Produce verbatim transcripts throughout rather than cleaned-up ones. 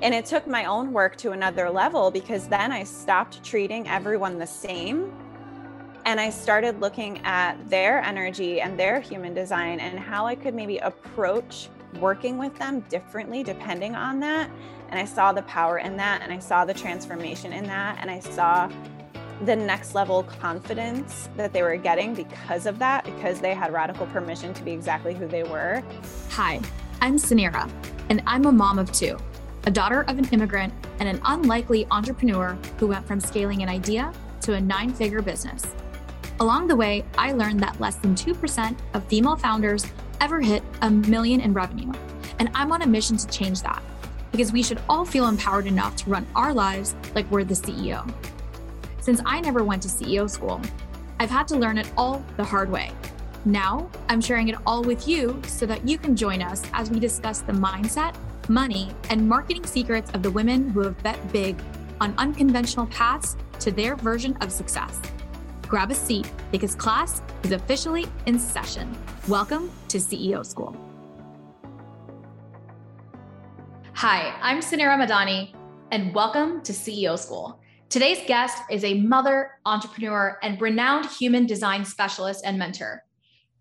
And it took my own work to another level, because then I stopped treating everyone the same. And I started looking at their energy and their human design and how I could maybe approach working with them differently depending on that. And I saw the power in that, and I saw the transformation in that, and I saw the next level confidence that they were getting because of that, because they had radical permission to be exactly who they were. Hi, I'm Suneera, and I'm a mom of two, a daughter of an immigrant and an unlikely entrepreneur who went from scaling an idea to a nine-figure business. Along the way, I learned that less than two percent of female founders ever hit a million in revenue. And I'm on a mission to change that, because we should all feel empowered enough to run our lives like we're the C E O. Since I never went to C E O school, I've had to learn it all the hard way. Now, I'm sharing it all with you so that you can join us as we discuss the mindset, money, and marketing secrets of the women who have bet big on unconventional paths to their version of success. Grab a seat, because class is officially in session. Welcome to C E O School. Hi, I'm Suneera Madani, and welcome to C E O School. Today's guest is a mother, entrepreneur, and renowned human design specialist and mentor.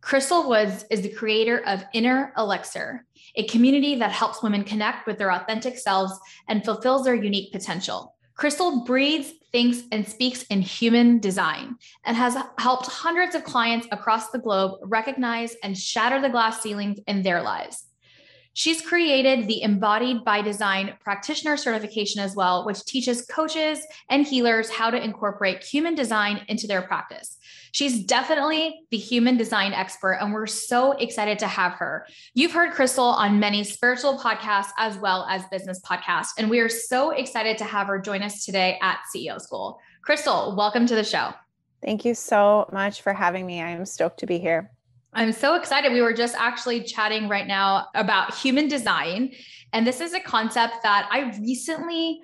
Crystal Woods is the creator of Inner Elixir, a community that helps women connect with their authentic selves and fulfills their unique potential. Crystal breathes, thinks, and speaks in human design, and has helped hundreds of clients across the globe recognize and shatter the glass ceilings in their lives. She's created the Embodied by Design Practitioner Certification as well, which teaches coaches and healers how to incorporate human design into their practice. She's definitely the human design expert, and we're so excited to have her. You've heard Crystal on many spiritual podcasts as well as business podcasts, and we are so excited to have her join us today at C E O School. Crystal, welcome to the show. Thank you so much for having me. I am stoked to be here. I'm so excited. We were just actually chatting right now about human design. And this is a concept that I recently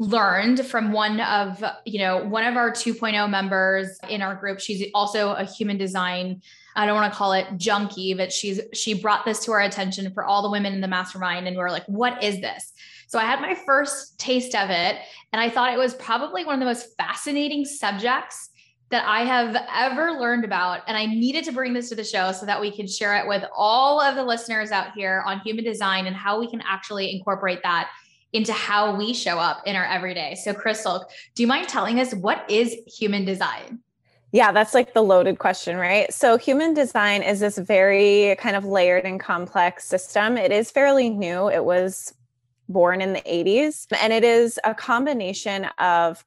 learned from one of, you know, one of our two point oh members in our group. She's also a human design, I don't want to call it junkie, but she's, she brought this to our attention for all the women in the mastermind. And we were like, what is this? So I had my first taste of it, and I thought it was probably one of the most fascinating subjects that I have ever learned about. And I needed to bring this to the show so that we could share it with all of the listeners out here on human design and how we can actually incorporate that into how we show up in our everyday. So Crystal, do you mind telling us what is human design? Yeah, that's like the loaded question, right? So human design is this very kind of layered and complex system. It is fairly new. It was born in the eighties, and it is a combination of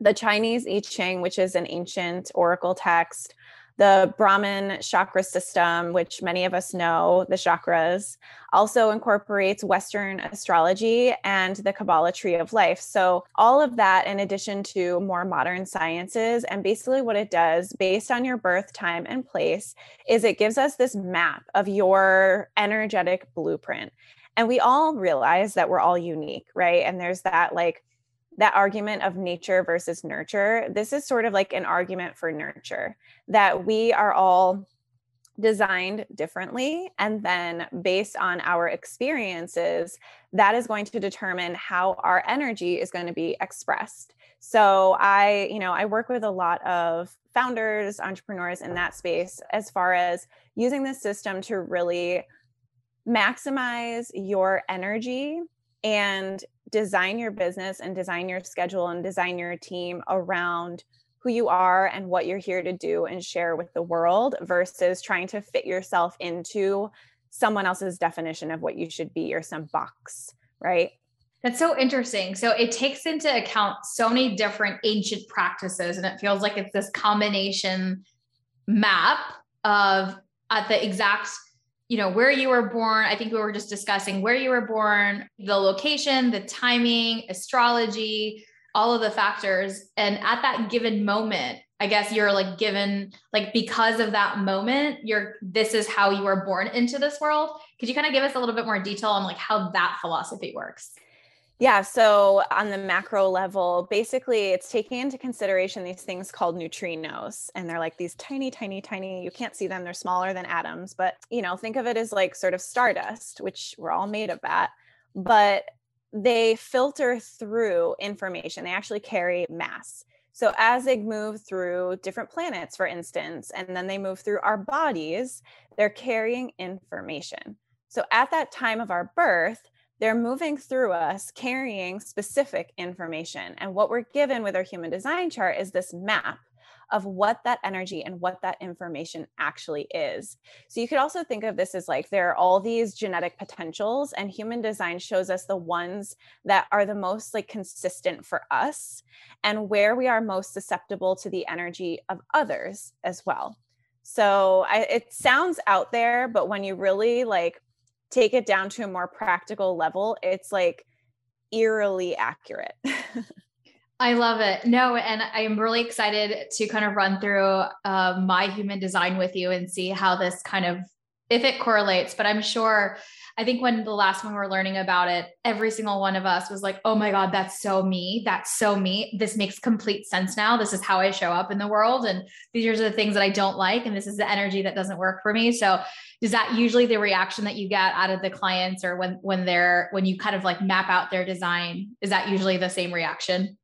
the Chinese I Ching, which is an ancient oracle text, the Brahman chakra system, which many of us know, the chakras, also incorporates Western astrology and the Kabbalah tree of life. So all of that, in addition to more modern sciences, and basically what it does based on your birth, time, and place is it gives us this map of your energetic blueprint. And we all realize that we're all unique, right? And there's that like that argument of nature versus nurture. This is sort of like an argument for nurture, that we are all designed differently. And then based on our experiences, that is going to determine how our energy is going to be expressed. So I, you know, I work with a lot of founders, entrepreneurs in that space, as far as using this system to really maximize your energy and design your business and design your schedule and design your team around who you are and what you're here to do and share with the world, versus trying to fit yourself into someone else's definition of what you should be or some box, right? That's so interesting. So it takes into account so many different ancient practices, and it feels like it's this combination map of at the exact you know, where you were born. I think we were just discussing where you were born, the location, the timing, astrology, all of the factors. And at that given moment, I guess you're like given, like, because of that moment, you're, this is how you were born into this world. Could you kind of give us a little bit more detail on like how that philosophy works? Yeah. So on the macro level, basically it's taking into consideration these things called neutrinos, and they're like these tiny, tiny, tiny, you can't see them. They're smaller than atoms, but you know, think of it as like sort of stardust, which we're all made of that. But they filter through information. They actually carry mass. So as they move through different planets, for instance, and then they move through our bodies, they're carrying information. So at that time of our birth, they're moving through us carrying specific information. And what we're given with our human design chart is this map of what that energy and what that information actually is. So you could also think of this as like, there are all these genetic potentials, and human design shows us the ones that are the most like consistent for us and where we are most susceptible to the energy of others as well. So I, it sounds out there, but when you really like take it down to a more practical level, it's like eerily accurate. I love it. No, and I'm really excited to kind of run through uh, my human design with you and see how this kind of, if it correlates. But I'm sure, I think when the last one we were learning about it, every single one of us was like, oh my God, that's so me. That's so me. This makes complete sense now. This is how I show up in the world. And these are the things that I don't like. And this is the energy that doesn't work for me. So is that usually the reaction that you get out of the clients, or when, when they're, when you kind of like map out their design, is that usually the same reaction?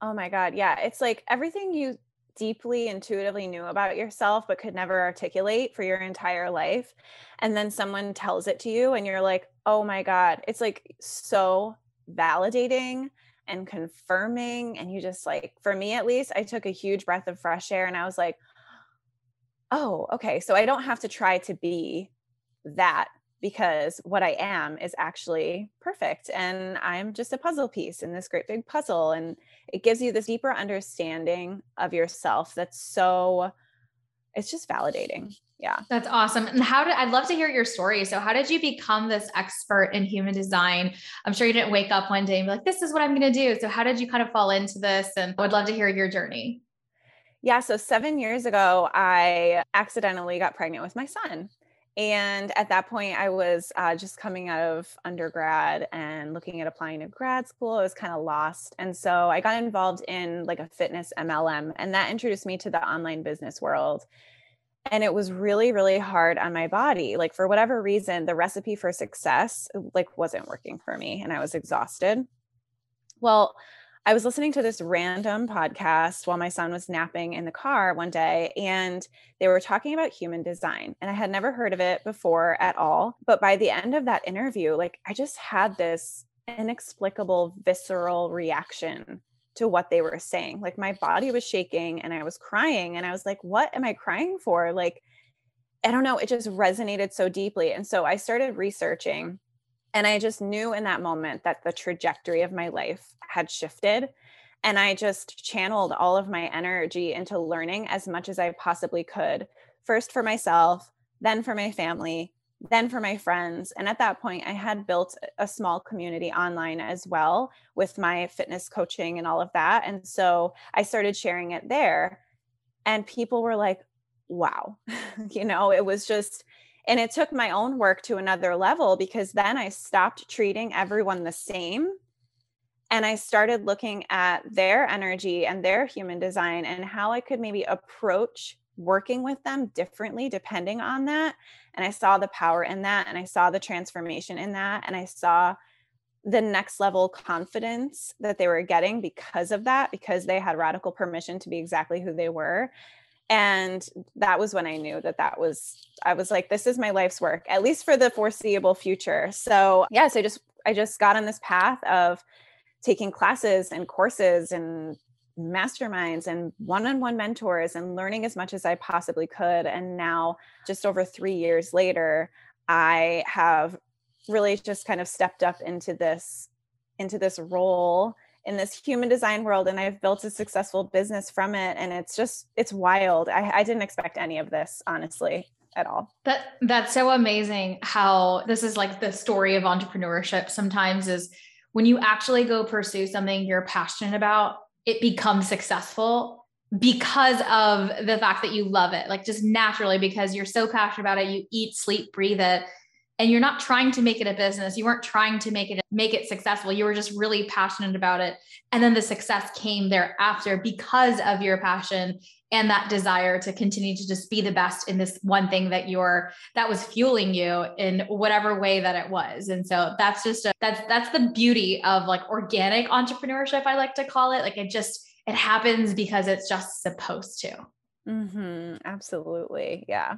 Oh my God. Yeah. It's like everything you deeply intuitively knew about yourself, but could never articulate for your entire life. And then someone tells it to you and you're like, oh my God, it's like so validating and confirming. And you just like, for me, at least, I took a huge breath of fresh air and I was like, oh, okay. So I don't have to try to be that, because what I am is actually perfect. And I'm just a puzzle piece in this great big puzzle. And it gives you this deeper understanding of yourself. That's so, it's just validating. Yeah. That's awesome. And how did, I'd love to hear your story. So how did you become this expert in human design? I'm sure you didn't wake up one day and be like, this is what I'm going to do. So how did you kind of fall into this? And I would love to hear your journey. Yeah. So seven years ago, I accidentally got pregnant with my son. And at that point, I was uh, just coming out of undergrad and looking at applying to grad school. I was kind of lost. And so I got involved in like a fitness M L M, and that introduced me to the online business world. And it was really, really hard on my body. Like for whatever reason, the recipe for success like wasn't working for me, and I was exhausted. Well, I was listening to this random podcast while my son was napping in the car one day, and they were talking about human design, and I had never heard of it before at all. But by the end of that interview, like I just had this inexplicable, visceral reaction to what they were saying. Like my body was shaking and I was crying, and I was like, what am I crying for? Like, I don't know. It just resonated so deeply. And so I started researching. And I just knew in that moment that the trajectory of my life had shifted. And I just channeled all of my energy into learning as much as I possibly could, first for myself, then for my family, then for my friends. And at that point, I had built a small community online as well with my fitness coaching and all of that. And so I started sharing it there. And people were like, wow, you know, it was just, and it took my own work to another level, because then I stopped treating everyone the same. And I started looking at their energy and their human design and how I could maybe approach working with them differently depending on that. And I saw the power in that. And I saw the transformation in that. And I saw the next level confidence that they were getting because of that, because they had radical permission to be exactly who they were. And that was when I knew that that was, I was like, this is my life's work, at least for the foreseeable future. So yes, I just, I just got on this path of taking classes and courses and masterminds and one-on-one mentors and learning as much as I possibly could. And now just over three years later, I have really just kind of stepped up into this, into this role in this human design world. And I've built a successful business from it. And it's just, it's wild. I, I didn't expect any of this, honestly, at all. That that's so amazing how this is like the story of entrepreneurship sometimes, is when you actually go pursue something you're passionate about, it becomes successful because of the fact that you love it, like just naturally, because you're so passionate about it, you eat, sleep, breathe it. And you're not trying to make it a business. You weren't trying to make it, make it successful. You were just really passionate about it. And then the success came thereafter because of your passion and that desire to continue to just be the best in this one thing that you're, that was fueling you in whatever way that it was. And so that's just, a, that's, that's the beauty of like organic entrepreneurship, I like to call it. Like it just, it happens because it's just supposed to. Mm-hmm. Absolutely. Yeah.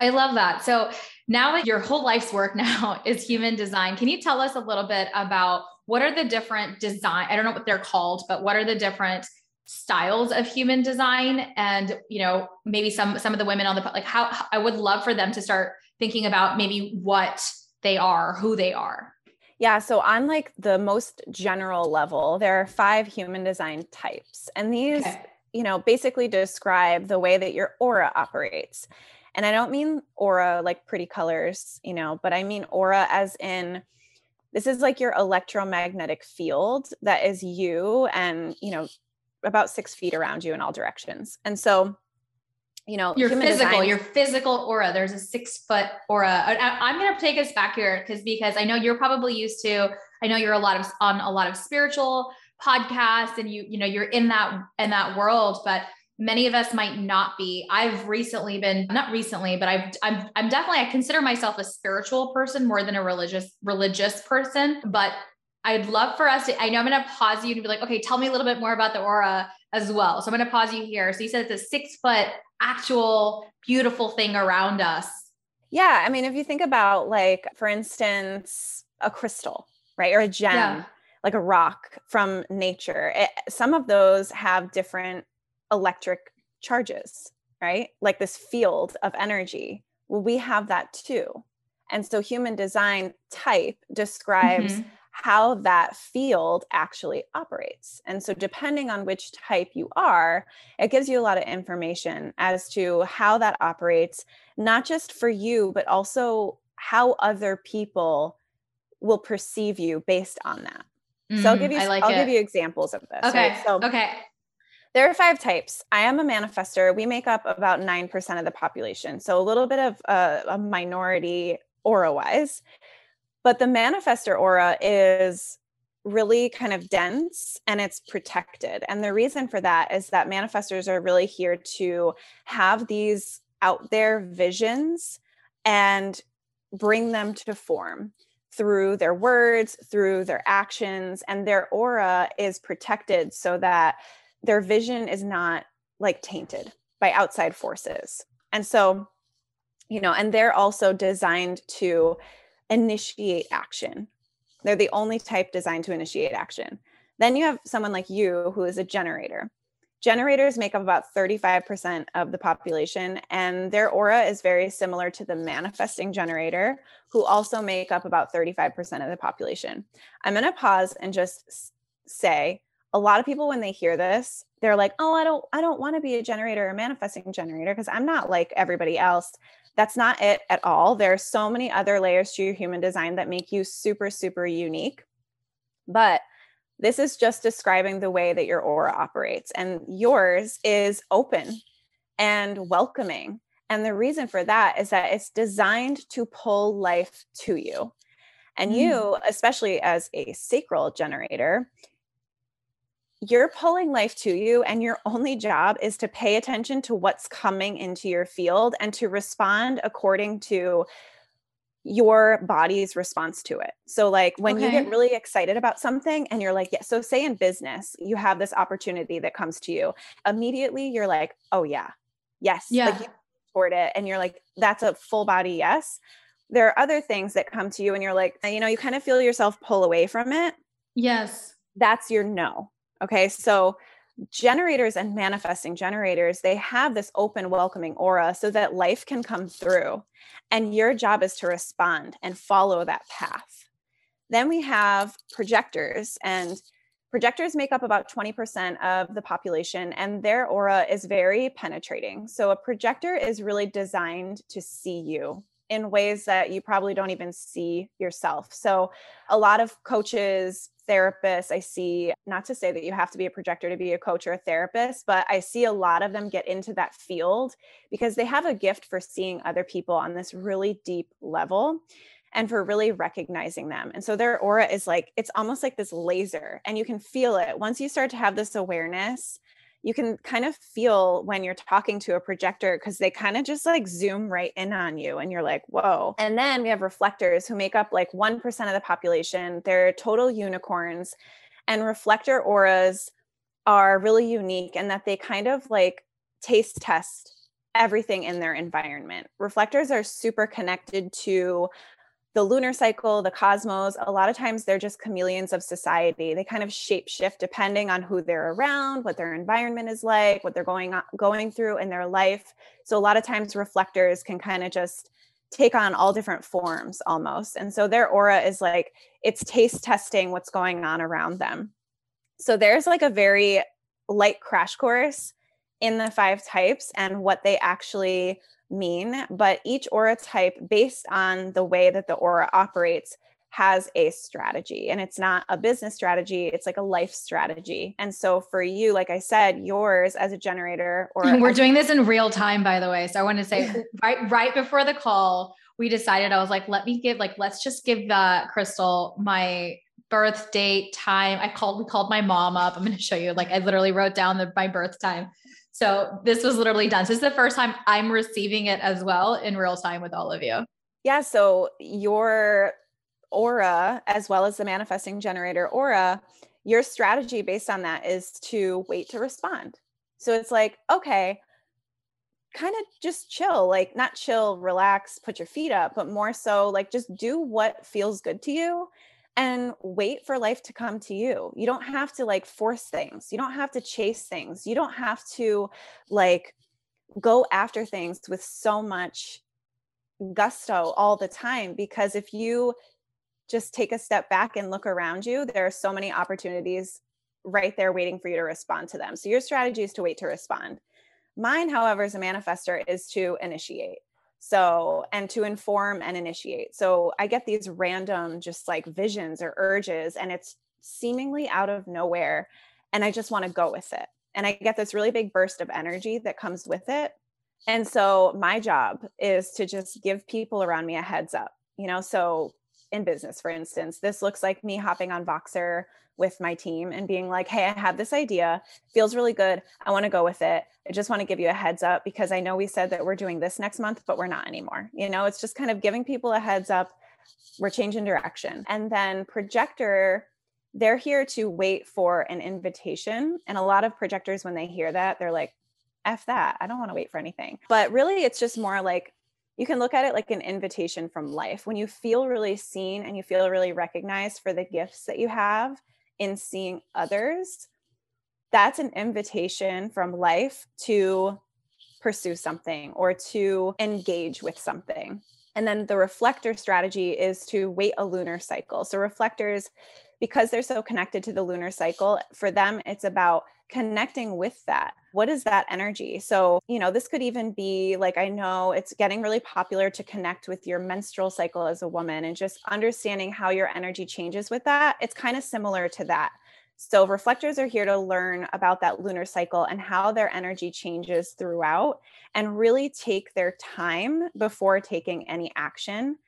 I love that. So now that your whole life's work now is human design, can you tell us a little bit about what are the different design, I don't know what they're called, but what are the different styles of human design? And, you know, maybe some, some of the women on the, like how, I would love for them to start thinking about maybe what they are, who they are. Yeah. So on like the most general level, there are five human design types, and these, okay. you know, basically describe the way that your aura operates. And I don't mean aura like pretty colors, you know, but I mean aura as in, this is like your electromagnetic field that is you and, you know, about six feet around you in all directions. And so, you know, your physical, design, your physical aura, there's a six foot aura. I, I'm going to take us back here because, because I know you're probably used to, I know you're a lot of on a lot of spiritual podcasts and you, you know, you're in that, in that world, but many of us might not be. I've recently been, not recently, but I've, I'm, I'm definitely, I consider myself a spiritual person more than a religious, religious person, but I'd love for us to, I know I'm going to pause you to be like, okay, tell me a little bit more about the aura as well. So I'm going to pause you here. So you said it's a six foot actual beautiful thing around us. Yeah. I mean, if you think about like, for instance, a crystal, right? Or a gem, yeah. like a rock from nature. It, some of those have different electric charges, right? Like this field of energy. Well, we have that too. And so human design type describes mm-hmm. how that field actually operates. And so depending on which type you are, it gives you a lot of information as to how that operates, not just for you, but also how other people will perceive you based on that. Mm-hmm. So I'll give you, I like I'll it. give you examples of this. Okay. Right? So, okay. There are five types. I am a manifestor. We make up about nine percent of the population. So a little bit of uh, a minority aura-wise, but the manifestor aura is really kind of dense and it's protected. And the reason for that is that manifestors are really here to have these out there visions and bring them to form through their words, through their actions, and their aura is protected so that their vision is not like tainted by outside forces. And so, you know, and they're also designed to initiate action. They're the only type designed to initiate action. Then you have someone like you who is a generator. Generators make up about thirty-five percent of the population, and their aura is very similar to the manifesting generator, who also make up about thirty-five percent of the population. I'm going to pause and just say, a lot of people, when they hear this, they're like, oh, I don't, I don't want to be a generator or a manifesting generator because I'm not like everybody else. That's not it at all. There are so many other layers to your human design that make you super, super unique. But this is just describing the way that your aura operates, and yours is open and welcoming. And the reason for that is that it's designed to pull life to you. And mm. you, especially as a sacral generator, you're pulling life to you, and your only job is to pay attention to what's coming into your field and to respond according to your body's response to it. So like when okay. you get really excited about something and you're like, yeah, so say in business, you have this opportunity that comes to you. Immediately you're like, oh yeah, yes. Yeah. Like you toward it. And you're like, that's a full body. Yes. There are other things that come to you and you're like, you know, you kind of feel yourself pull away from it. Yes. That's your no. Okay. So generators and manifesting generators, they have this open, welcoming aura so that life can come through, and your job is to respond and follow that path. Then we have projectors, and projectors make up about twenty percent of the population, and their aura is very penetrating. So a projector is really designed to see you in ways that you probably don't even see yourself. So a lot of coaches, therapists, I see, not to say that you have to be a projector to be a coach or a therapist, but I see a lot of them get into that field because they have a gift for seeing other people on this really deep level. and for really recognizing them. And so their aura is like, it's almost like this laser, and you can feel it. Once you start to have this awareness, you can kind of feel when you're talking to a projector, because they kind of just like zoom right in on you and you're like, whoa. And then we have reflectors, who make up like one percent of the population. They're total unicorns, and reflector auras are really unique in that they kind of like taste test everything in their environment. Reflectors are super connected to the lunar cycle, the cosmos. A lot of times they're just chameleons of society. They kind of shape shift depending on who they're around, what their environment is like, what they're going on, going through in their life. So a lot of times reflectors can kind of just take on all different forms almost. And so their aura is like, it's taste testing what's going on around them. So there's like a very light crash course in the five types and what they actually mean, but each aura type, based on the way that the aura operates, has a strategy. And it's not a business strategy, it's like a life strategy. And so for you, like I said, yours as a generator, or we're as- doing this in real time, by the way. So I want to say right, right before the call, we decided, I was like, let me give, like, let's just give uh, Crystal my birth date, time. I called, we called my mom up. I'm going to show you, like, I literally wrote down the, my birth time. So this was literally done. So this is the first time I'm receiving it as well in real time with all of you. Yeah. So your aura, as well as the manifesting generator aura, your strategy based on that is to wait to respond. So it's like, okay, kind of just chill, like not chill, relax, put your feet up, but more so like just do what feels good to you and wait for life to come to you. You don't have to like force things. You don't have to chase things. You don't have to like go after things with so much gusto all the time, because if you just take a step back and look around you, there are so many opportunities right there waiting for you to respond to them. So your strategy is to wait to respond. Mine, however, as a manifestor, is to initiate. So, and to inform and initiate. So I get these random, just like visions or urges, and it's seemingly out of nowhere. And I just want to go with it. And I get this really big burst of energy that comes with it. And so my job is to just give people around me a heads up, you know, so in business, for instance, this looks like me hopping on Voxer with my team and being like, hey, I have this idea, feels really good. I want to go with it. I just want to give you a heads up, because I know we said that we're doing this next month, but we're not anymore. You know, it's just kind of giving people a heads up. We're changing direction. And then projector, they're here to wait for an invitation. And a lot of projectors, when they hear that, they're like, F that, I don't want to wait for anything. But really it's just more like, you can look at it like an invitation from life. When you feel really seen and you feel really recognized for the gifts that you have in seeing others, that's an invitation from life to pursue something or to engage with something. And then the reflector strategy is to wait a lunar cycle. So reflectors, because they're so connected to the lunar cycle, for them, it's about connecting with that. What is that energy? So, you know, this could even be like, I know it's getting really popular to connect with your menstrual cycle as a woman and just understanding how your energy changes with that. It's kind of similar to that. So reflectors are here to learn about that lunar cycle and how their energy changes throughout, and really take their time before taking any action.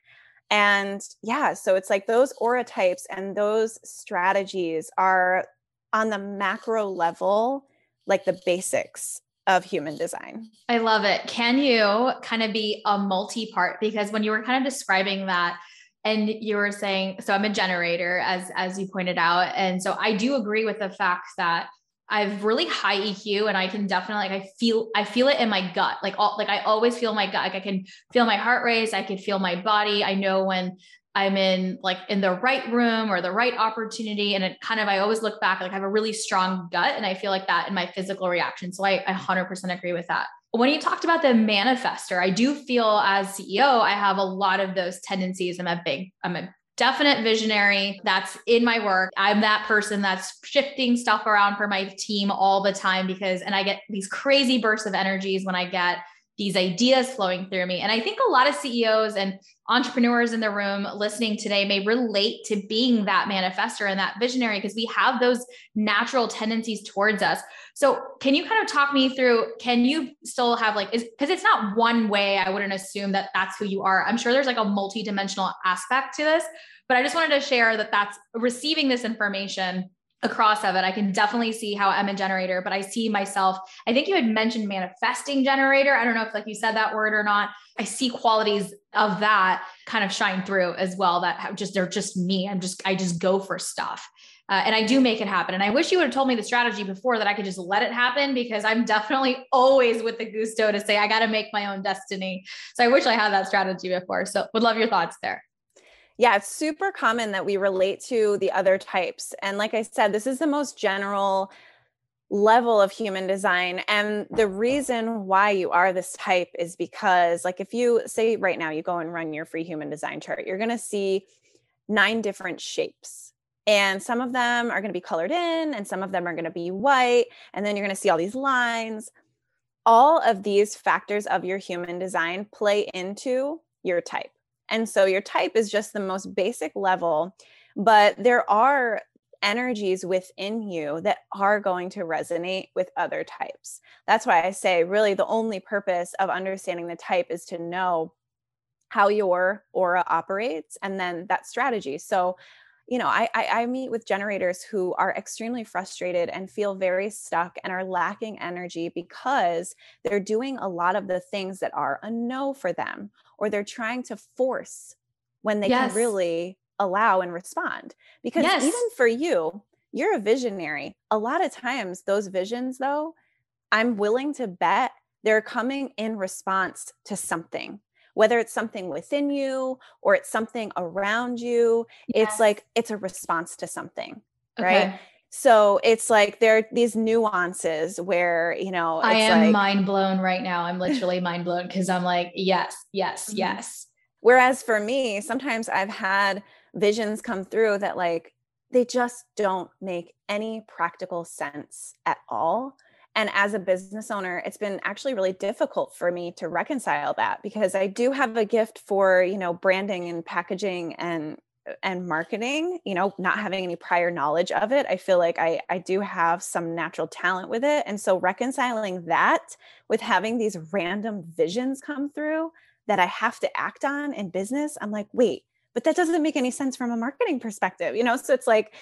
And yeah, so it's like those aura types and those strategies are on the macro level, like the basics of human design. I love it. Can you kind of be a multi-part? Because when you were kind of describing that, and you were saying, so I'm a generator, as, as you pointed out. And so I do agree with the fact that I've really high E Q, and I can definitely, like, I feel, I feel it in my gut. Like, all, like I always feel my gut. Like I can feel my heart race. I can feel my body. I know when I'm in like in the right room or the right opportunity. And it kind of, I always look back, like I have a really strong gut, and I feel like that in my physical reaction. So I, I one hundred percent agree with that. When you talked about the manifestor, I do feel as C E O, I have a lot of those tendencies. I'm a big, I'm a definite visionary. That's in my work. I'm that person that's shifting stuff around for my team all the time because, and I get these crazy bursts of energies when I get these ideas flowing through me. And I think a lot of C E Os and entrepreneurs in the room listening today may relate to being that manifestor and that visionary, because we have those natural tendencies towards us. So can you kind of talk me through, can you still have like, is, cause it's not one way, I wouldn't assume that that's who you are. I'm sure there's like a multidimensional aspect to this, but I just wanted to share that that's receiving this information across of it. I can definitely see how I'm a generator, but I see myself, I think you had mentioned manifesting generator. I don't know if like you said that word or not. I see qualities of that kind of shine through as well, that have just, they're just me. I'm just, I just go for stuff. Uh, and I do make it happen. And I wish you would have told me the strategy before, that I could just let it happen, because I'm definitely always with the gusto to say, I got to make my own destiny. So I wish I had that strategy before. So would love your thoughts there. Yeah, it's super common that we relate to the other types. And like I said, this is the most general level of human design. And the reason why you are this type is because, like, if you say right now, you go and run your free human design chart, you're going to see nine different shapes. And some of them are going to be colored in, and some of them are going to be white. And then you're going to see all these lines. All of these factors of your human design play into your type. And so your type is just the most basic level, but there are energies within you that are going to resonate with other types. That's why I say really the only purpose of understanding the type is to know how your aura operates and then that strategy. So, you know, I, I, I meet with generators who are extremely frustrated and feel very stuck and are lacking energy because they're doing a lot of the things that are a no for them, or they're trying to force when they yes. can really allow and respond. Because yes. even for you, you're a visionary. A lot of times those visions, though, I'm willing to bet they're coming in response to something. Whether it's something within you or it's something around you, yes. it's like, it's a response to something, right? Okay. So it's like, there are these nuances where, you know, it's I am like, mind blown right now. I'm literally mind blown. Cause I'm like, yes, yes, mm-hmm. yes. Whereas for me, sometimes I've had visions come through that like, they just don't make any practical sense at all. And as a business owner, it's been actually really difficult for me to reconcile that, because I do have a gift for, you know, branding and packaging and, and marketing, you know, not having any prior knowledge of it. I feel like I, I do have some natural talent with it. And so reconciling that with having these random visions come through that I have to act on in business, I'm like, wait, but that doesn't make any sense from a marketing perspective, you know? So it's like,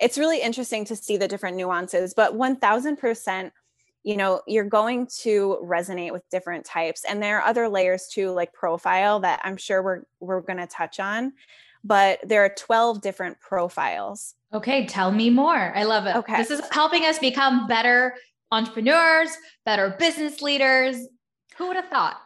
it's really interesting to see the different nuances, but one thousand percent you know, you're going to resonate with different types. And there are other layers too, like profile, that I'm sure we're, we're going to touch on, but there are twelve different profiles. Okay. Tell me more. I love it. Okay. This is helping us become better entrepreneurs, better business leaders. Who would have thought?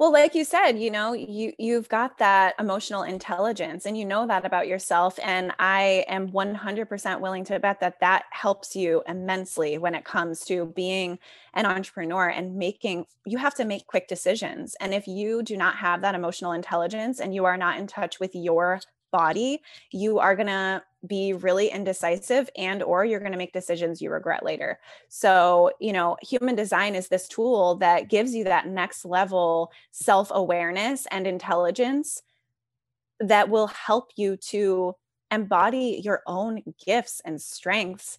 Well, like you said, you know, you, you've got that emotional intelligence and you know that about yourself. And I am one hundred percent willing to bet that that helps you immensely when it comes to being an entrepreneur and making, you have to make quick decisions. And if you do not have that emotional intelligence and you are not in touch with your body, you are going to be really indecisive, and, or you're going to make decisions you regret later. So, you know, human design is this tool that gives you that next level self-awareness and intelligence that will help you to embody your own gifts and strengths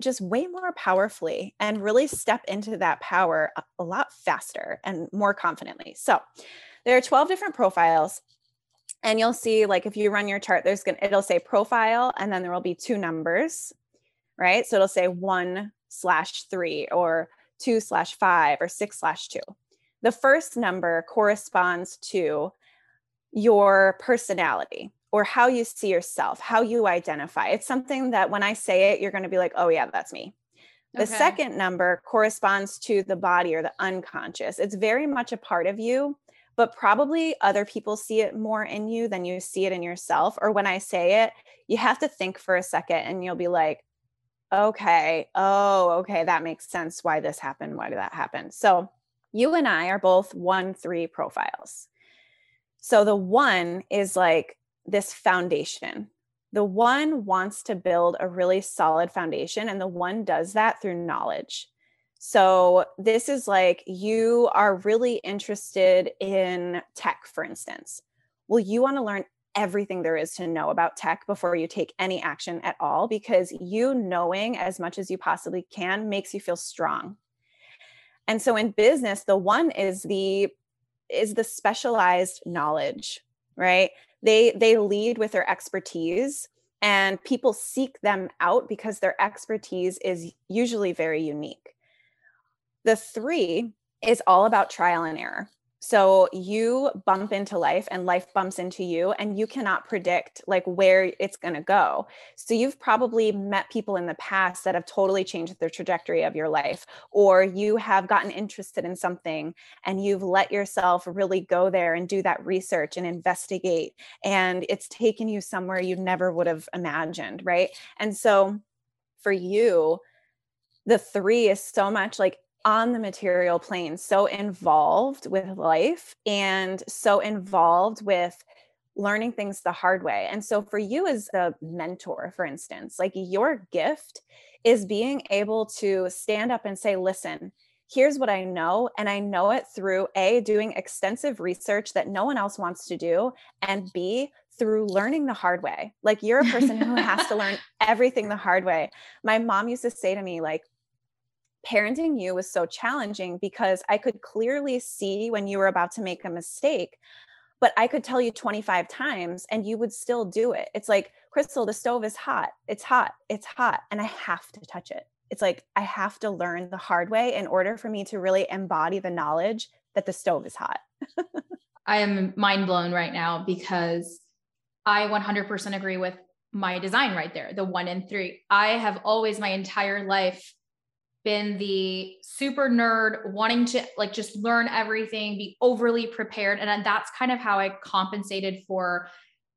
just way more powerfully and really step into that power a lot faster and more confidently. So there are twelve different profiles. And you'll see, like, if you run your chart, there's going to, it'll say profile, and then there will be two numbers, right? So it'll say one slash three or two slash five or six slash two. The first number corresponds to your personality or how you see yourself, how you identify. It's something that when I say it, you're going to be like, oh yeah, that's me. The okay. second number corresponds to the body or the unconscious. It's very much a part of you, but probably other people see it more in you than you see it in yourself. Or when I say it, you have to think for a second and you'll be like, okay, oh, okay, that makes sense. Why this happened? Why did that happen? So you and I are both one, three profiles. So the one is like this foundation. The one wants to build a really solid foundation, and the one does that through knowledge. So this is like, you are really interested in tech, for instance. Well, you want to learn everything there is to know about tech before you take any action at all, because you knowing as much as you possibly can makes you feel strong. And so in business, the one is the is the specialized knowledge, right? They they lead with their expertise, and people seek them out because their expertise is usually very unique. The three is all about trial and error. So you bump into life and life bumps into you, and you cannot predict like where it's going to go. So you've probably met people in the past that have totally changed the trajectory of your life, or you have gotten interested in something and you've let yourself really go there and do that research and investigate, and it's taken you somewhere you never would have imagined, right? And so for you, the three is so much like on the material plane, so involved with life and so involved with learning things the hard way. And so for you as a mentor, for instance, like your gift is being able to stand up and say, listen, here's what I know. And I know it through A, doing extensive research that no one else wants to do, and B, through learning the hard way. Like, you're a person who has to learn everything the hard way. My mom used to say to me, like, parenting you was so challenging because I could clearly see when you were about to make a mistake, but I could tell you twenty-five times and you would still do it. It's like, Crystal, the stove is hot. It's hot. It's hot. And I have to touch it. It's like, I have to learn the hard way in order for me to really embody the knowledge that the stove is hot. I am mind blown right now because I one hundred percent agree with my design right there. The one in three. I have always, my entire life, been the super nerd wanting to like just learn everything, be overly prepared. And that's kind of how I compensated for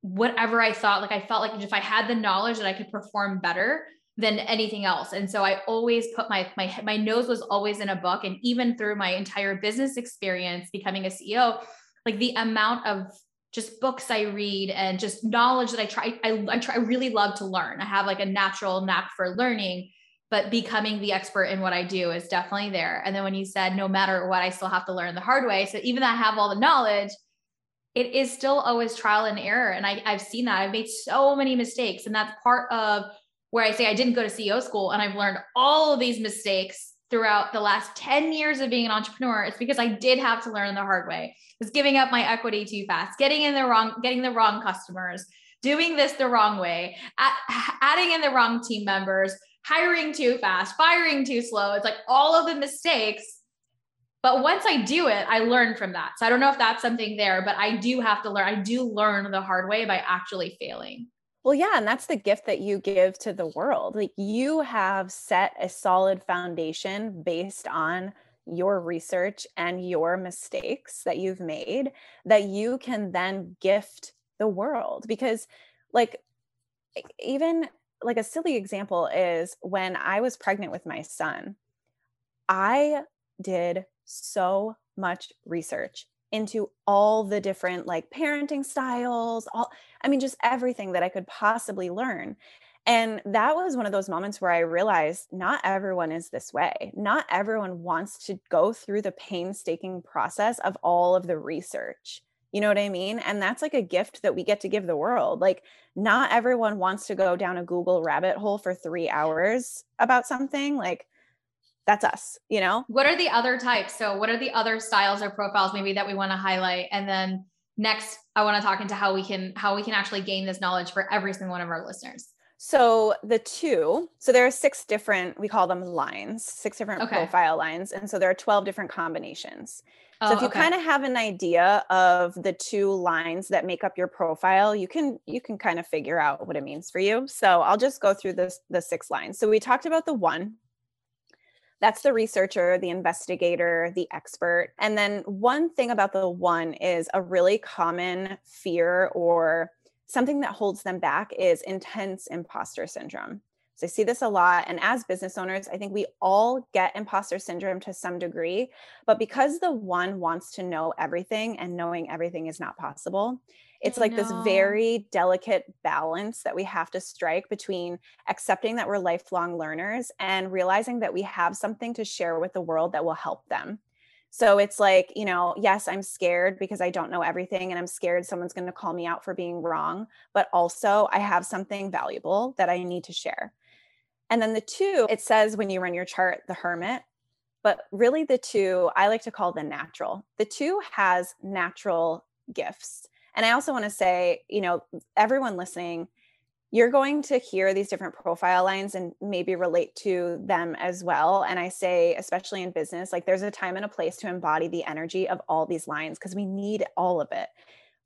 whatever I thought. Like, I felt like if I had the knowledge that I could perform better than anything else. And so I always put my, my, my nose was always in a book. And even through my entire business experience, becoming a C E O, like the amount of just books I read and just knowledge that I try, I, I try, I really love to learn. I have like a natural knack for learning, but becoming the expert in what I do is definitely there. And then when you said, no matter what, I still have to learn the hard way. So even though I have all the knowledge, it is still always trial and error. And I, I've seen that. I've made so many mistakes. And that's part of where I say I didn't go to C E O school. And I've learned all of these mistakes throughout the last ten years of being an entrepreneur. It's because I did have to learn the hard way. It's giving up my equity too fast, getting in the wrong, getting the wrong customers, doing this the wrong way, adding in the wrong team members, hiring too fast, firing too slow. It's like all of the mistakes. But once I do it, I learn from that. So I don't know if that's something there, but I do have to learn. I do learn the hard way by actually failing. Well, yeah. And that's the gift that you give to the world. Like, you have set a solid foundation based on your research and your mistakes that you've made that you can then gift the world. Because like, even like a silly example is when I was pregnant with my son, I did so much research into all the different like parenting styles, all, I mean, just everything that I could possibly learn. And that was one of those moments where I realized not everyone is this way. Not everyone wants to go through the painstaking process of all of the research. You know what I mean? And that's like a gift that we get to give the world. Like, not everyone wants to go down a Google rabbit hole for three hours about something. Like, that's us, you know? What are the other types? So what are the other styles or profiles maybe that we want to highlight? And then next, I want to talk into how we can, how we can actually gain this knowledge for every single one of our listeners. So the two, so there are six different, we call them lines, six different okay. profile lines. And so there are twelve different combinations. So oh, if you okay. kind of have an idea of the two lines that make up your profile, you can you can kind of figure out what it means for you. So I'll just go through this, the six lines. So we talked about the one. That's the researcher, the investigator, the expert. And then one thing about the one is a really common fear or something that holds them back is intense imposter syndrome. So I see this a lot. And as business owners, I think we all get imposter syndrome to some degree, but because the one wants to know everything and knowing everything is not possible, It's like this very delicate balance that we have to strike between accepting that we're lifelong learners and realizing that we have something to share with the world that will help them. So it's like, you know, yes, I'm scared because I don't know everything and I'm scared someone's going to call me out for being wrong, but also I have something valuable that I need to share. And then the two, it says when you run your chart, the hermit, but really the two, I like to call the natural. The two has natural gifts. And I also want to say, you know, everyone listening, you're going to hear these different profile lines and maybe relate to them as well. And I say, especially in business, like there's a time and a place to embody the energy of all these lines because we need all of it.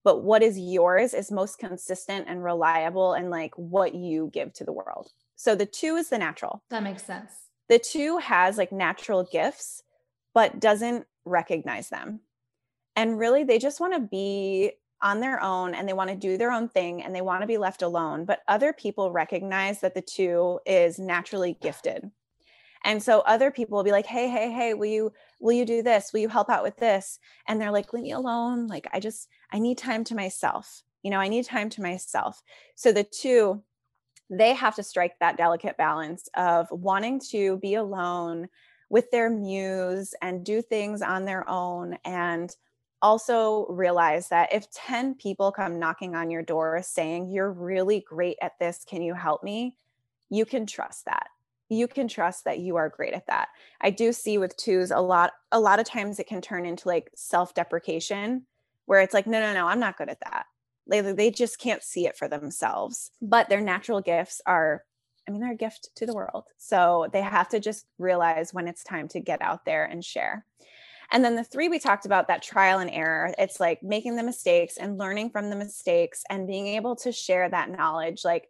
But what is yours is most consistent and reliable and like what you give to the world. So the two is the natural. That makes sense. The two has like natural gifts, but doesn't recognize them. And really, they just want to be on their own and they want to do their own thing and they want to be left alone. But other people recognize that the two is naturally gifted. And so other people will be like, hey, hey, hey, will you, will you do this? Will you help out with this? And they're like, leave me alone. Like, I just, I need time to myself. You know, I need time to myself. So the two, they have to strike that delicate balance of wanting to be alone with their muse and do things on their own, and also realize that if ten people come knocking on your door saying, you're really great at this, can you help me? You can trust that. You can trust that you are great at that. I do see with twos a lot, a lot of times it can turn into like self-deprecation where it's like, no, no, no, I'm not good at that. Like, they just can't see it for themselves, but their natural gifts are, I mean, they're a gift to the world. So they have to just realize when it's time to get out there and share. And then the three we talked about, that trial and error, it's like making the mistakes and learning from the mistakes and being able to share that knowledge. Like,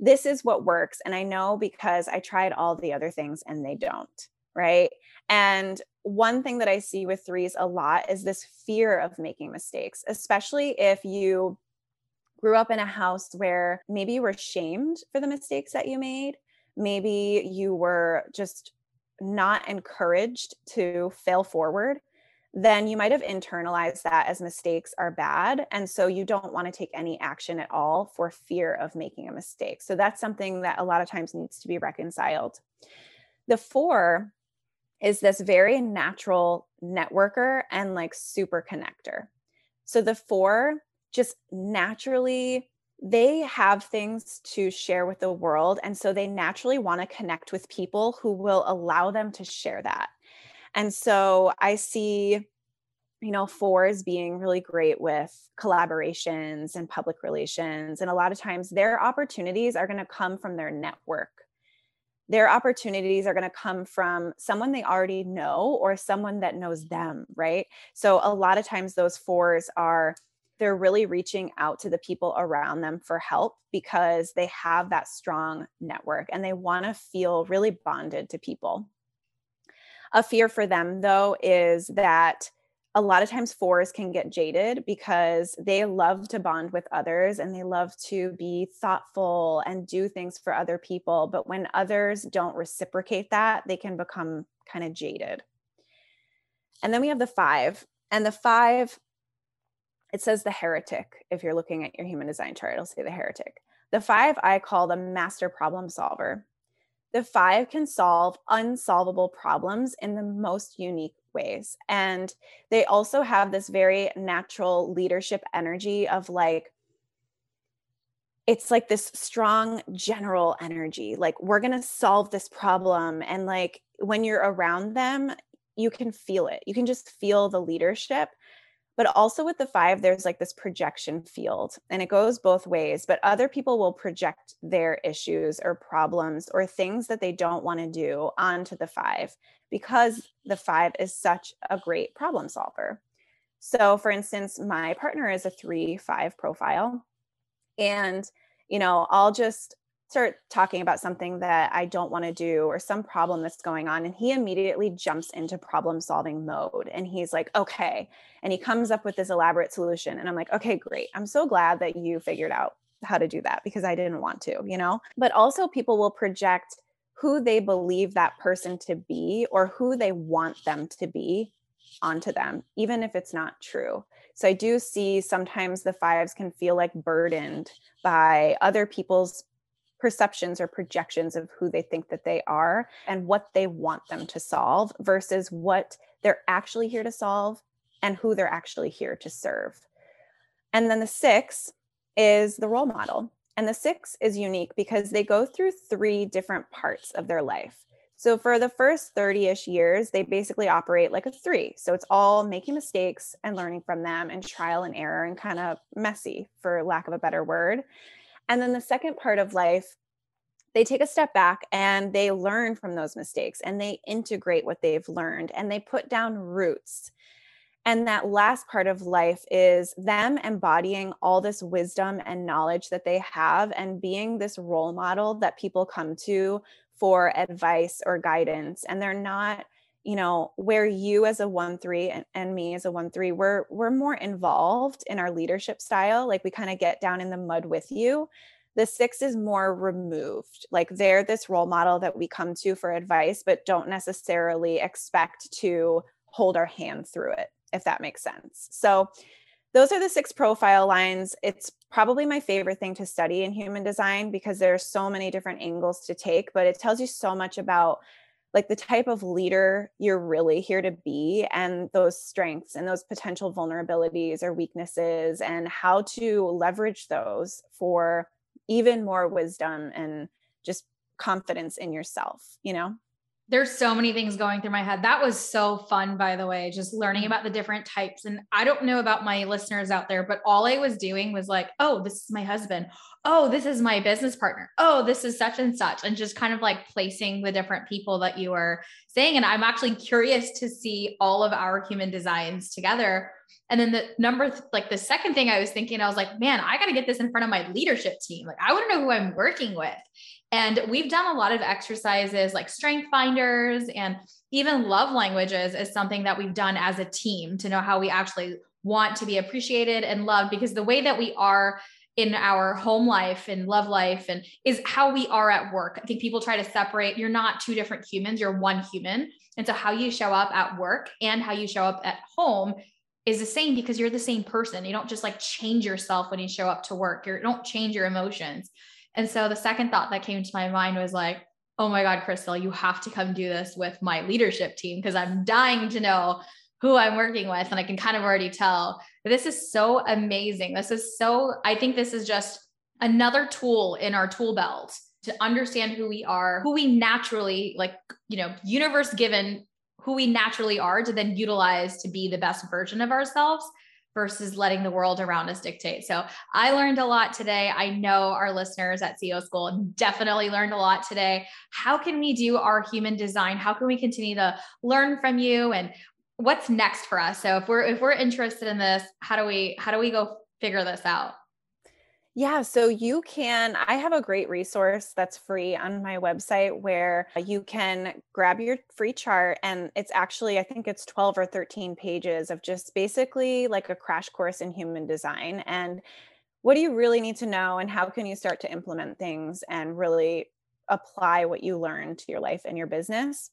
this is what works. And I know because I tried all the other things and they don't, right? And one thing that I see with threes a lot is this fear of making mistakes, especially if you grew up in a house where maybe you were shamed for the mistakes that you made. Maybe you were just not encouraged to fail forward, then you might have internalized that as mistakes are bad. And so you don't want to take any action at all for fear of making a mistake. So that's something that a lot of times needs to be reconciled. The four is this very natural networker and like super connector. So the four just naturally, they have things to share with the world. And so they naturally want to connect with people who will allow them to share that. And so I see, you know, fours being really great with collaborations and public relations. And a lot of times their opportunities are going to come from their network. Their opportunities are going to come from someone they already know or someone that knows them, right? So a lot of times those fours are, they're really reaching out to the people around them for help because they have that strong network and they want to feel really bonded to people. A fear for them, though, is that a lot of times fours can get jaded because they love to bond with others and they love to be thoughtful and do things for other people. But when others don't reciprocate that, they can become kind of jaded. And then we have the five, and the five, it says the heretic. If you're looking at your human design chart, it'll say the heretic. The five I call the master problem solver. The five can solve unsolvable problems in the most unique ways. And they also have this very natural leadership energy of like, it's like this strong general energy. Like, we're going to solve this problem. And like, when you're around them, you can feel it. You can just feel the leadership. But also with the five, there's like this projection field, and it goes both ways, but other people will project their issues or problems or things that they don't want to do onto the five because the five is such a great problem solver. So for instance, my partner is a three, five profile, and, you know, I'll just start talking about something that I don't want to do or some problem that's going on. And he immediately jumps into problem solving mode. And he's like, okay. And he comes up with this elaborate solution. And I'm like, okay, great. I'm so glad that you figured out how to do that because I didn't want to, you know, but also people will project who they believe that person to be or who they want them to be onto them, even if it's not true. So I do see sometimes the fives can feel like burdened by other people's perceptions or projections of who they think that they are and what they want them to solve versus what they're actually here to solve and who they're actually here to serve. And then the six is the role model. And the six is unique because they go through three different parts of their life. So for the first thirty-ish years, they basically operate like a three. So it's all making mistakes and learning from them and trial and error and kind of messy, for lack of a better word. And then the second part of life, they take a step back and they learn from those mistakes and they integrate what they've learned and they put down roots. And that last part of life is them embodying all this wisdom and knowledge that they have and being this role model that people come to for advice or guidance. And they're not, you know, where you as a one, three and, and me as a one, three, we're, we're more involved in our leadership style. Like we kind of get down in the mud with you. The six is more removed. Like they're this role model that we come to for advice, but don't necessarily expect to hold our hand through it, if that makes sense. So those are the six profile lines. It's probably my favorite thing to study in human design because there are so many different angles to take, but it tells you so much about like the type of leader you're really here to be and those strengths and those potential vulnerabilities or weaknesses and how to leverage those for even more wisdom and just confidence in yourself, you know? There's so many things going through my head. That was so fun, by the way, just learning about the different types. And I don't know about my listeners out there, but all I was doing was like, oh, this is my husband. Oh, this is my business partner. Oh, this is such and such. And just kind of like placing the different people that you were saying. And I'm actually curious to see all of our human designs together. And then the number, th- like the second thing I was thinking, I was like, man, I got to get this in front of my leadership team. Like I want to know who I'm working with. And we've done a lot of exercises like strength finders and even love languages is something that we've done as a team to know how we actually want to be appreciated and loved, because the way that we are in our home life and love life and is how we are at work. I think people try to separate, you're not two different humans, you're one human. And so how you show up at work and how you show up at home is the same because you're the same person. You don't just like change yourself when you show up to work. You don't change your emotions. And so the second thought that came to my mind was like, oh my God, Crystal, you have to come do this with my leadership team because I'm dying to know who I'm working with. And I can kind of already tell this is so amazing. This is so, I think this is just another tool in our tool belt to understand who we are, who we naturally like, you know, universe given who we naturally are to then utilize to be the best version of ourselves, versus letting the world around us dictate. So I learned a lot today. I know our listeners at C E O School definitely learned a lot today. How can we do our human design? How can we continue to learn from you? And what's next for us? So if we're if we're interested in this, how do we how do we go figure this out? Yeah, so you can, I have a great resource that's free on my website where you can grab your free chart and it's actually, I think it's twelve or thirteen pages of just basically like a crash course in human design and what do you really need to know and how can you start to implement things and really apply what you learn to your life and your business.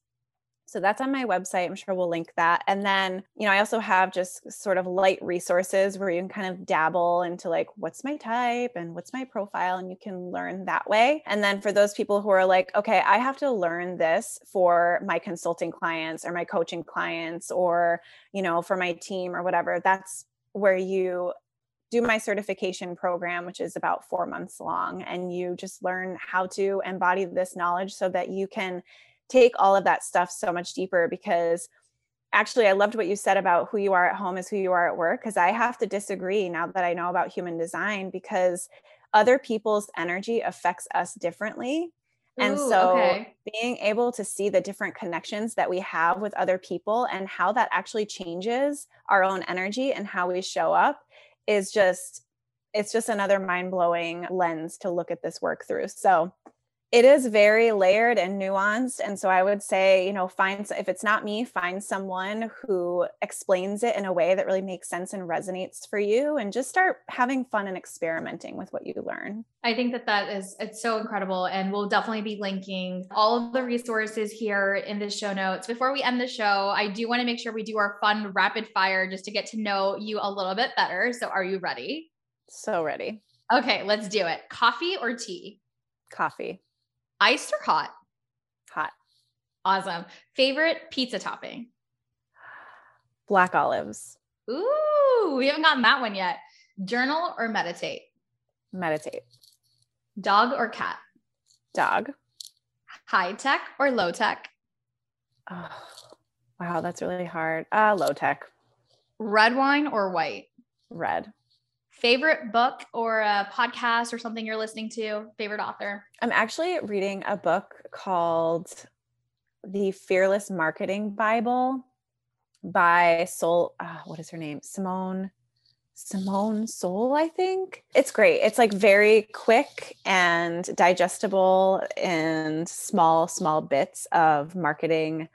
So that's on my website. I'm sure we'll link that. And then, you know, I also have just sort of light resources where you can kind of dabble into like, what's my type and what's my profile? And you can learn that way. And then for those people who are like, okay, I have to learn this for my consulting clients or my coaching clients or, you know, for my team or whatever, that's where you do my certification program, which is about four months long. And you just learn how to embody this knowledge so that you can take all of that stuff so much deeper because actually I loved what you said about who you are at home is who you are at work. Cause I have to disagree now that I know about human design because other people's energy affects us differently. And Ooh, so okay. being able to see the different connections that we have with other people and how that actually changes our own energy and how we show up is just, it's just another mind-blowing lens to look at this work through. So it is very layered and nuanced. And so I would say, you know, find, if it's not me, find someone who explains it in a way that really makes sense and resonates for you, and just start having fun and experimenting with what you learn. I think that that is, it's so incredible. And we'll definitely be linking all of the resources here in the show notes. Before we end the show, I do want to make sure we do our fun rapid fire just to get to know you a little bit better. So are you ready? So ready. Okay, let's do it. Coffee or tea? Coffee. Iced or hot? Hot. Awesome. Favorite pizza topping? Black olives. Ooh, we haven't gotten that one yet. Journal or meditate? Meditate. Dog or cat? Dog. High tech or low tech? Oh, wow, that's really hard. Uh, low tech. Red wine or white? Red. Favorite book or a podcast or something you're listening to? Favorite author? I'm actually reading a book called The Fearless Marketing Bible by Soul. Uh, what is her name? Simone, Simone Soul, I think. It's great. It's like very quick and digestible, and small, small bits of marketing,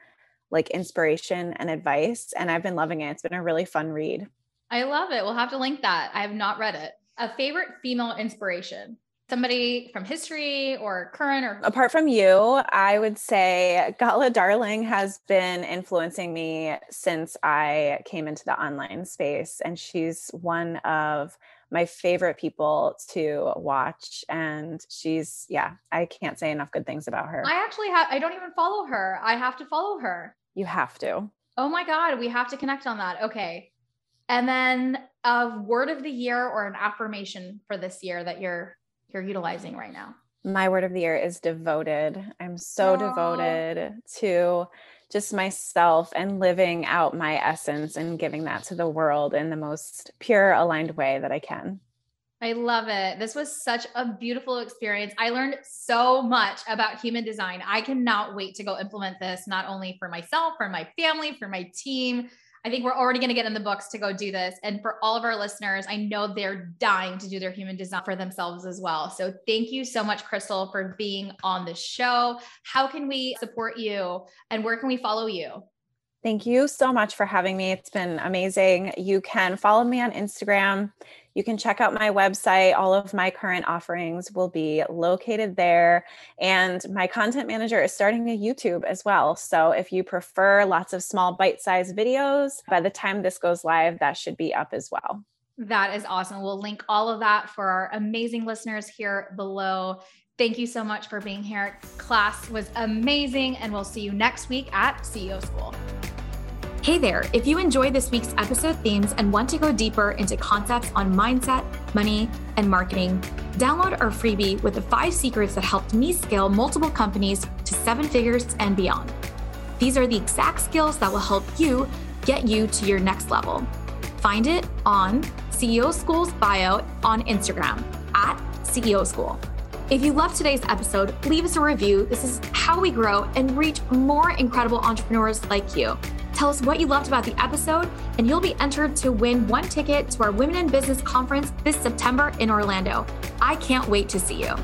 like inspiration and advice. And I've been loving it. It's been a really fun read. I love it. We'll have to link that. I have not read it. A favorite female inspiration, somebody from history or current or apart from you, I would say Gala Darling has been influencing me since I came into the online space. And she's one of my favorite people to watch. And she's, yeah, I can't say enough good things about her. I actually have, I don't even follow her. I have to follow her. You have to. Oh my God. We have to connect on that. Okay. And then a word of the year or an affirmation for this year that you're you're utilizing right now. My word of the year is devoted. I'm so Aww. devoted to just myself and living out my essence and giving that to the world in the most pure, aligned way that I can. I love it. This was such a beautiful experience. I learned so much about human design. I cannot wait to go implement this, not only for myself, for my family, for my team. I think we're already going to get in the books to go do this. And for all of our listeners, I know they're dying to do their human design for themselves as well. So thank you so much, Crystal, for being on the show. How can we support you, and where can we follow you? Thank you so much for having me. It's been amazing. You can follow me on Instagram. You can check out my website. All of my current offerings will be located there. And my content manager is starting a YouTube as well. So if you prefer lots of small bite-sized videos, by the time this goes live, that should be up as well. That is awesome. We'll link all of that for our amazing listeners here below. Thank you so much for being here. Class was amazing. And we'll see you next week at C E O School. Hey there, if you enjoy this week's episode themes and want to go deeper into concepts on mindset, money, and marketing, download our freebie with the five secrets that helped me scale multiple companies to seven figures and beyond. These are the exact skills that will help you get you to your next level. Find it on C E O School's bio on Instagram at C E O School. If you loved today's episode, leave us a review. This is how we grow and reach more incredible entrepreneurs like you. Tell us what you loved about the episode, and you'll be entered to win one ticket to our Women in Business conference this September in Orlando. I can't wait to see you.